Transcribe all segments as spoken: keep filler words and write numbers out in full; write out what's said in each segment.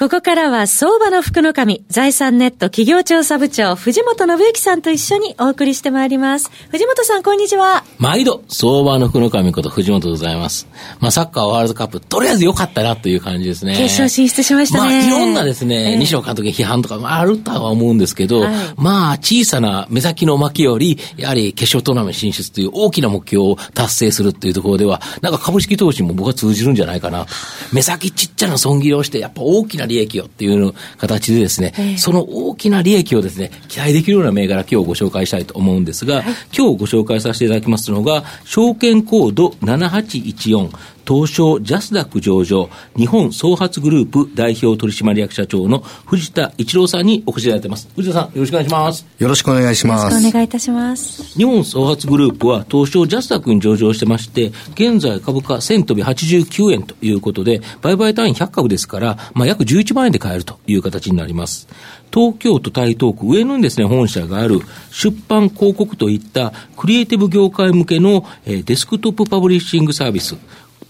ここからは相場の福の神、財産ネット企業調査部長藤本信之さんと一緒にお送りしてまいります。藤本さん、こんにちは。毎度相場の福の神こと藤本でございます。まあサッカーワールドカップ、とりあえず良かったなという感じですね。決勝進出しましたね。まあいろんなですね、えー、西野監督の批判とかあるとは思うんですけど、はい、まあ小さな目先の負けよりやはり決勝トーナメント進出という大きな目標を達成するというところでは、なんか株式投資も僕は通じるんじゃないかな。目先ちっちゃな損切りをしてやっぱ大きな利益をっていうの形でですね、えー、その大きな利益をですね期待できるような銘柄、今日ご紹介したいと思うんですが、はい、今日ご紹介させていただきますのが証券コードななはちいちよん、東証ジャスダック上場、日本創発グループ代表取締役社長の藤田一郎さんにお越しいただいています。藤田さん、よろしくお願いします。よろしくお願いします。よろしくお願いいたします。日本創発グループは東証ジャスダックに上場してまして、現在株価せん飛びはちじゅうきゅうえんということで、売買単位ひゃくかぶですから、まあ、約じゅういちまんえんで買えるという形になります。東京都台東区上野にですね本社がある出版広告といったクリエイティブ業界向けの、えー、デスクトップパブリッシングサービス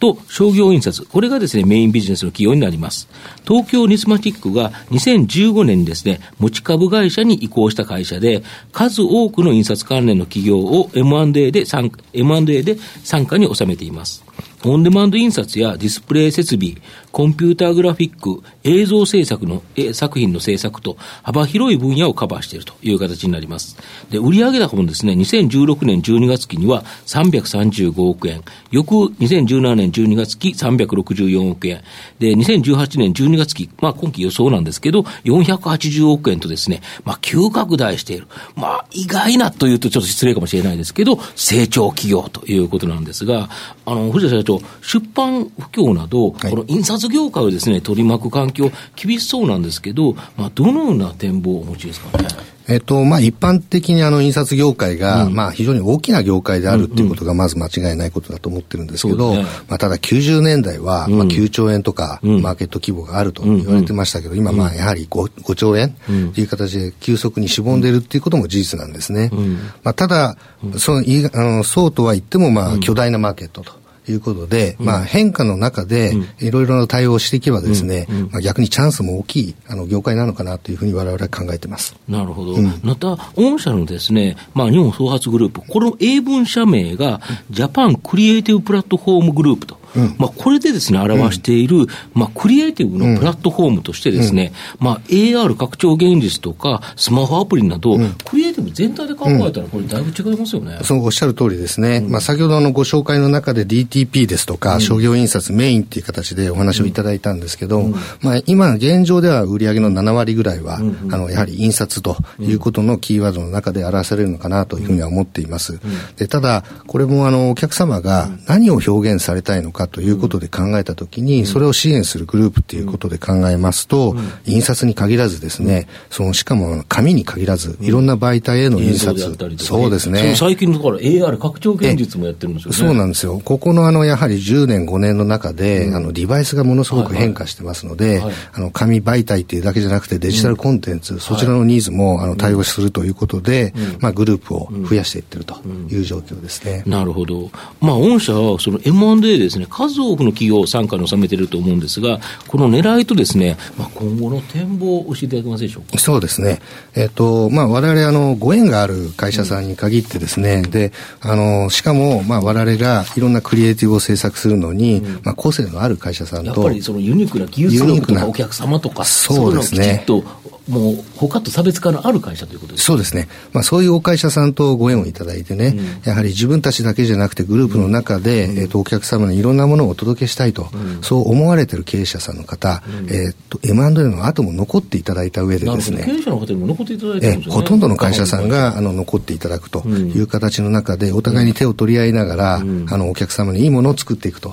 と商業印刷、これがですねメインビジネスの企業になります。東京ニスマティックがにせんじゅうごねんにですね持ち株会社に移行した会社で、数多くの印刷関連の企業を エムアンドエー で参 エムアンドエー で参加に収めています。オンデマンド印刷やディスプレイ設備、コンピューターグラフィック、映像制作のえ作品の制作と幅広い分野をカバーしているという形になります。で、売上高もですねにせんじゅうろくねんじゅうにがつ期にはさんびゃくさんじゅうごおくえん、翌にせんじゅうななねんじゅうにがつ期さんびゃくろくじゅうよんおくえんで、にせんじゅうはちねんじゅうにがつ期、まあ今期予想なんですけどよんひゃくはちじゅうおくえんとですね、まあ急拡大している、まあ意外なというとちょっと失礼かもしれないですけど成長企業ということなんですが、あの藤田社長、出版不況など、はい、この印刷業界をですね取り巻く環境厳しそうなんですけど、まあ、どのような展望をお持ちですかね。えっと、まあ、一般的にあの印刷業界が、うん、まあ、非常に大きな業界であるっていうことがまず間違いないことだと思ってるんですけど、うんうん、まあ、ただきゅうじゅうねんだいは、うん、まあ、きゅうちょうえんとか、うん、マーケット規模があると言われてましたけど、今、まあ、やはり 5, 5兆円という形で急速にしぼんでいるっていうことも事実なんですね。うん、まあ、ただ、その、あの、そうとは言っても、まあ、巨大なマーケットと。いうことで、うん、まあ変化の中でいろいろな対応をしていけばですね、うんうん、まあ、逆にチャンスも大きいあの業界なのかなというふうに我々は考えてます。なるほど。うん、また御社のですね、まあ日本創発グループ、この英文社名がジャパンクリエイティブプラットフォームグループと。うん、まあ、これでですね表している、うん、まあ、クリエイティブのプラットフォームとしてですね、うん、まあ、エーアール 拡張現実とかスマホアプリなど、うん、クリエイティブ全体で考えたらこれだいぶ違いますよね。うん、そのおっしゃる通りですね。うん、まあ、先ほどのご紹介の中で ディーティーピー ですとか、うん、商業印刷メインっていう形でお話をいただいたんですけど、うん、まあ、今現状では売上のななわりぐらいは、うん、あのやはり印刷ということのキーワードの中で表されるのかなというふうには思っています。うんうん、でただこれもあのお客様が何を表現されたいのかということで考えたときに、それを支援するグループということで考えますと、印刷に限らずですね、そのしかも紙に限らずいろんな媒体への印刷、そうですね、最近だから エーアール 拡張現実もやってるんですよね。そうなんですよ。ここのあのやはりじゅうねんごねんの中であのデバイスがものすごく変化してますので、あの紙媒体というだけじゃなくてデジタルコンテンツ、そちらのニーズもあの対応するということで、まあグループを増やしていってるという状況ですね。なるほど。まあ御社はその エムアンドエー ですね、数多くの企業を参加に収めていると思うんですが、この狙いとですね、まあ、今後の展望を教えていただけますでしょうか。そうですね、えーとまあ、我々あのご縁がある会社さんに限ってですね、うん、であのしかも、まあ、我々がいろんなクリエイティブを制作するのに、うん、まあ、個性のある会社さんとやっぱりそのユニークな技術力とかお客様とか、そうですね、そういうのをきちっともう他と差別化のある会社ということですか。そうですね、まあ、そういうお会社さんとご縁をいただいてね、うん、やはり自分たちだけじゃなくてグループの中で、うん、えーと、お客様にいろんなものをお届けしたいと、うん、そう思われている経営者さんの方、うん、えーと、エムアンドエー の後も残っていただいた上でですね、経営者の方にも残っていただいてるんですよね。えー、ほとんどの会社さんがあの残っていただくという形の中で、お互いに手を取り合いながら、うん、あのお客様にいいものを作っていくと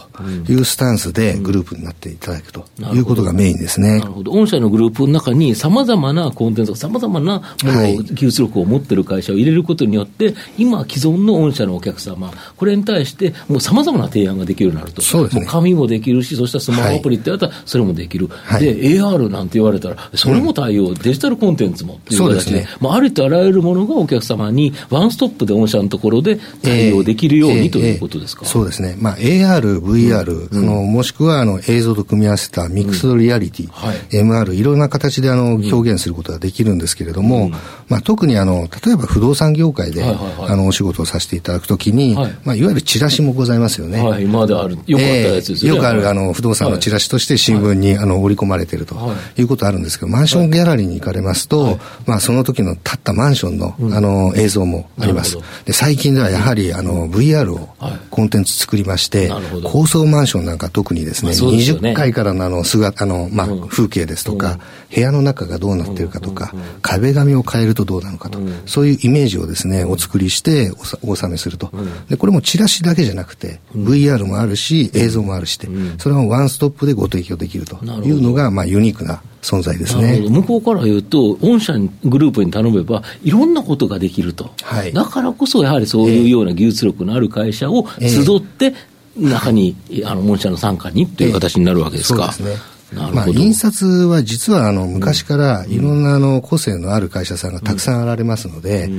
いうスタンスでグループになっていただくということがメインですね。うん、なるほど。御社のグループの中に様々まなコンテンツとかさまざまなものを技術力を持っている会社を入れることによって、はい、今既存の御社のお客様これに対してもうさまざまな提案ができるようになると。そうですね、もう紙もできるし、そしたらスマホアプリってやったらそれもできる、はい、で エーアール なんて言われたらそれも対応、うん、デジタルコンテンツもという形で、まあ、ありとあらゆるものがお客様にワンストップで御社のところで対応できるように、えー、ということですか。えーえー、そうですね、まあ、エーアール、ブイアール、うん、あのもしくはあの映像と組み合わせたミックスドリアリティ、うんはい、エムアール いろんな形であの表現することができるんですけれども、うんまあ、特にあの例えば不動産業界で、はいはいはい、あのお仕事をさせていただくときに、はいまあ、いわゆるチラシもございますよね、はいはい、今まであるよくあったやつですよね、えー、よくあるあの不動産のチラシとして新聞に、はい、あの織り込まれているということあるんですけど、マンションギャラリーに行かれますと、はいまあ、その時の建ったマンションの、うん、あの映像もあります。で最近ではやはりあの ブイアール をコンテンツ作りまして、はい、高層マンションなんか特にですね、まあ、そうですよね、にじゅっかいからのあの姿あの、まあ、風景ですとか、うん、部屋の中がどうなっているかとか、うん、壁紙を変えるとどうなのかと、うん、そういうイメージをですねお作りしてお納めすると、うん、でこれもチラシだけじゃなくて、うん、ブイアール もあるし映像もあるしで、うん、それをワンストップでご提供できるというのが、まあ、ユニークな存在ですね。向こうから言うと御社グループに頼めばいろんなことができると、はい、だからこそやはりそういうような技術力のある会社を集って中に、えー、あの御社の傘下にという形になるわけですか。えー、そうですね。まあ、印刷は実はあの昔からいろんなあの個性のある会社さんがたくさんあられますので、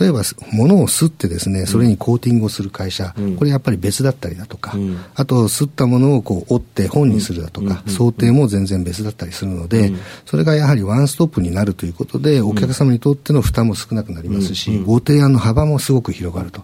例えば物を刷ってですねそれにコーティングをする会社、これやっぱり別だったりだとか、あと刷ったものをこう折って本にするだとか想定も全然別だったりするので、それがやはりワンストップになるということでお客様にとっての負担も少なくなりますし、ご提案の幅もすごく広がると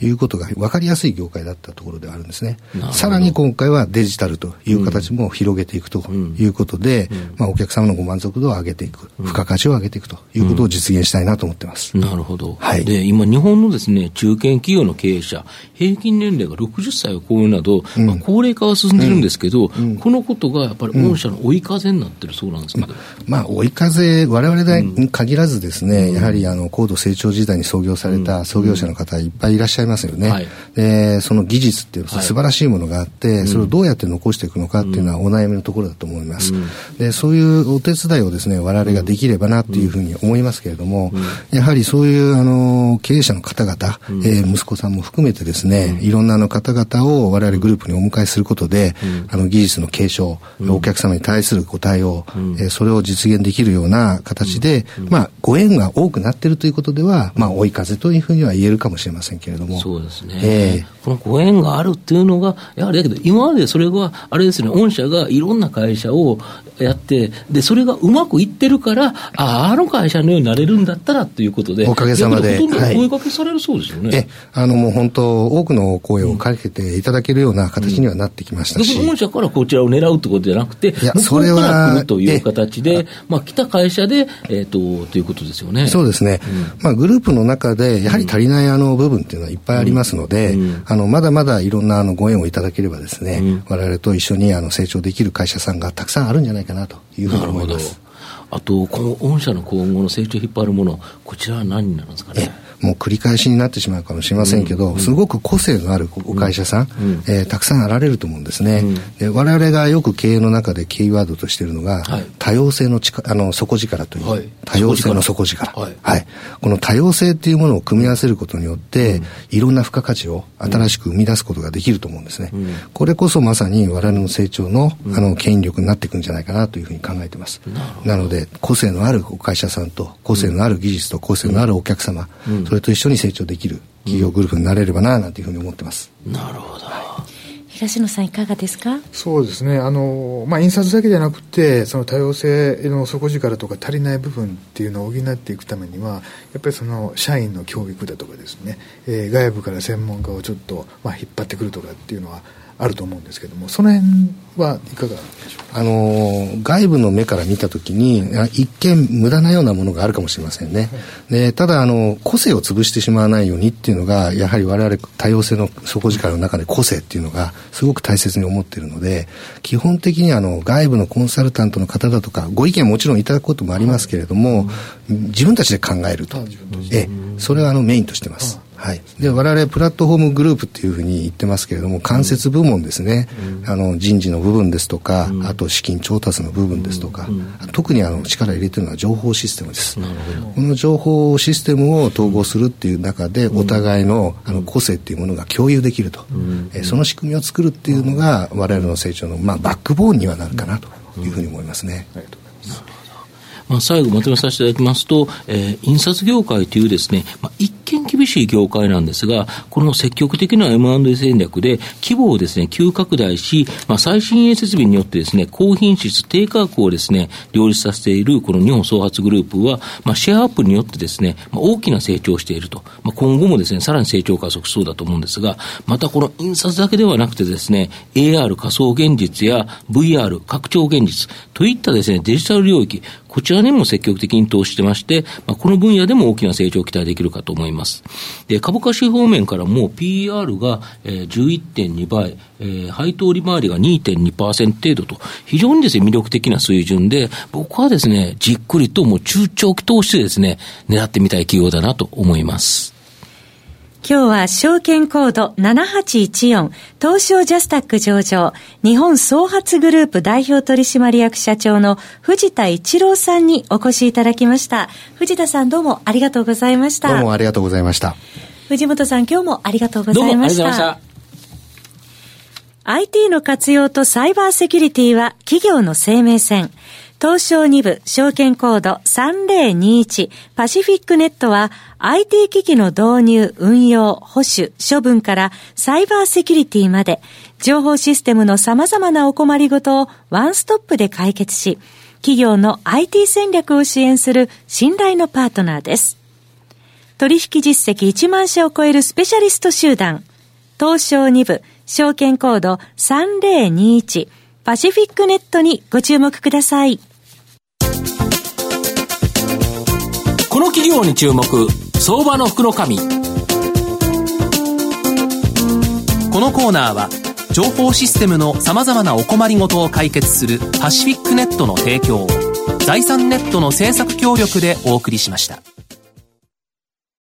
いうことが分かりやすい業界だったところではあるんですね。さらに今回はデジタルという形も広げていくということで、うんまあ、お客様のご満足度を上げていく、付加価値を上げていくということを実現したいなと思ってます。うん、なるほど。はい、で今日本のですね中堅企業の経営者平均年齢がろくじゅっさいを超えるなど、うんまあ、高齢化は進んでいるんですけど、うん、このことがやっぱり御社の追い風になってるそうなんですけど、うんまあ、追い風我々に限らずですね、うん、やはりあの高度成長時代に創業された創業者の方いっぱいいらっしゃいますよね。うんはい、でその技術っていう素晴らしいものがあって、はい、それをどうやって残していくのかっていうのはお悩みのところだと思います。思います。でそういうお手伝いをですね我々ができればなというふうに思いますけれども、やはりそういうあの経営者の方々、えー、息子さんも含めてですねいろんなあの方々を我々グループにお迎えすることで、あの技術の継承、お客様に対するご対応、えー、それを実現できるような形で、まあ、ご縁が多くなっているということでは、まあ、追い風というふうには言えるかもしれませんけれども、そうですね、えー、このご縁があるというのがやはりだけど今までそれがあれですね御社がいろんな会社をやってでそれがうまくいってるからああの会社のようになれるんだったらということでおかげさまでほとんど声掛けされるそうですよね。はい、えあのもう本当多くの声をかけていただけるような形にはなってきましたし、本社からこちらを狙うということじゃなくて向こうから来るという形で、まあ、来た会社で、えー、と, ということですよね。そうですね、うんまあ、グループの中でやはり足りないあの部分というのはいっぱいありますので、うんうん、あのまだまだいろんなあのご縁をいただければですね、うん、我々と一緒にあの成長できる会社さんがたくさんあるんじゃないかなというふうに思います。あとこの御社の今後の成長を引っ張るものこちらは何になるんですかね。もう繰り返しになってしまうかもしれませんけど、うん、すごく個性のあるお会社さん、うんうんえー、たくさんあられると思うんですね。うん、で我々がよく経営の中でキーワードとしているのが、はい、多様性のちかあの底力という、はい、多様性の底力、はいはい、この多様性というものを組み合わせることによって、うん、いろんな付加価値を新しく生み出すことができると思うんですね。うん、これこそまさに我々の成長の、うん、あの牽引力になっていくんじゃないかなというふうに考えています。なので個性のあるお会社さんと個性のある技術と個性のあるお客様、うんうんそれと一緒に成長できる企業グループになれればななんていうふうに思ってます。うん、なるほど。東野さんいかがですか。そうですねあの、まあ、印刷だけじゃなくてその多様性の底力とか足りない部分っていうのを補っていくためにはやっぱりその社員の教育だとかですね、えー、外部から専門家をちょっと、まあ、引っ張ってくるとかっていうのはあると思うんですけども、その辺はいかがでしょうか。あの外部の目から見たときに一見無駄なようなものがあるかもしれませんね。はい、でただあの個性を潰してしまわないようにっていうのがやはり我々多様性の底力の中で個性っていうのがすごく大切に思っているので、基本的にあの外部のコンサルタントの方だとかご意見もちろんいただくこともありますけれども、はい、自分たちで考えると、えそれはあのメインとしてます。はい、で我々プラットフォームグループというふうに言ってますけれども、間接部門ですね、うん、あの人事の部分ですとか、うん、あと資金調達の部分ですとか、うん、特にあの力を入れているのは情報システムです、うん、この情報システムを統合するという中で、お互い の, あの個性というものが共有できると、うん、えその仕組みを作るというのが我々の成長の、まあ、バックボーンにはなるかなというふうに思いますね、うんうん、ありがとうございます。まあ、最後まとめさせていただきますと、えー、印刷業界というですね、まあ、一見厳しい業界なんですが、この積極的な エムアンドエー 戦略で規模をですね急拡大し、まあ、最新鋭設備によってですね高品質低価格をですね両立させているこの日本創発グループは、まあ、シェアアップによってですね、まあ、大きな成長をしていると、まあ、今後もですねさらに成長加速しそうだと思うんですが、またこの印刷だけではなくてですね エーアール 仮想現実や ブイアール 拡張現実といったですねデジタル領域、こちらにも積極的に投資してまして、まあ、この分野でも大きな成長を期待できるかと思います。で、株価指方面からも ピーイーアール が じゅういってんに 倍、配当利回りが にてんにパーセント 程度と、非常にですね、魅力的な水準で、僕はですね、じっくりともう中長期投資でですね、狙ってみたい企業だなと思います。今日は証券コードななはちいちよん東証ジャスタック上場日本創発グループ代表取締役社長の藤田一郎さんにお越しいただきました。藤田さん、どうもありがとうございました。どうもありがとうございました。藤本さん、今日もありがとうございました。どうもありがとうございました。アイティー の活用とサイバーセキュリティは企業の生命線。東証に部証券コードさんぜろにいちパシフィックネットは アイティー 機器の導入、運用、保守、処分からサイバーセキュリティまで情報システムの様々なお困りごとをワンストップで解決し、企業の アイティー 戦略を支援する信頼のパートナーです。取引実績いちまんしゃを超えるスペシャリスト集団、東証に部証券コードさんぜろにいちパシフィックネットにご注目ください。この企業に注目、相場の福の神。このコーナーは情報システムのさまざまなお困りごとを解決するパシフィックネットの提供、財産ネットの政策協力でお送りしました。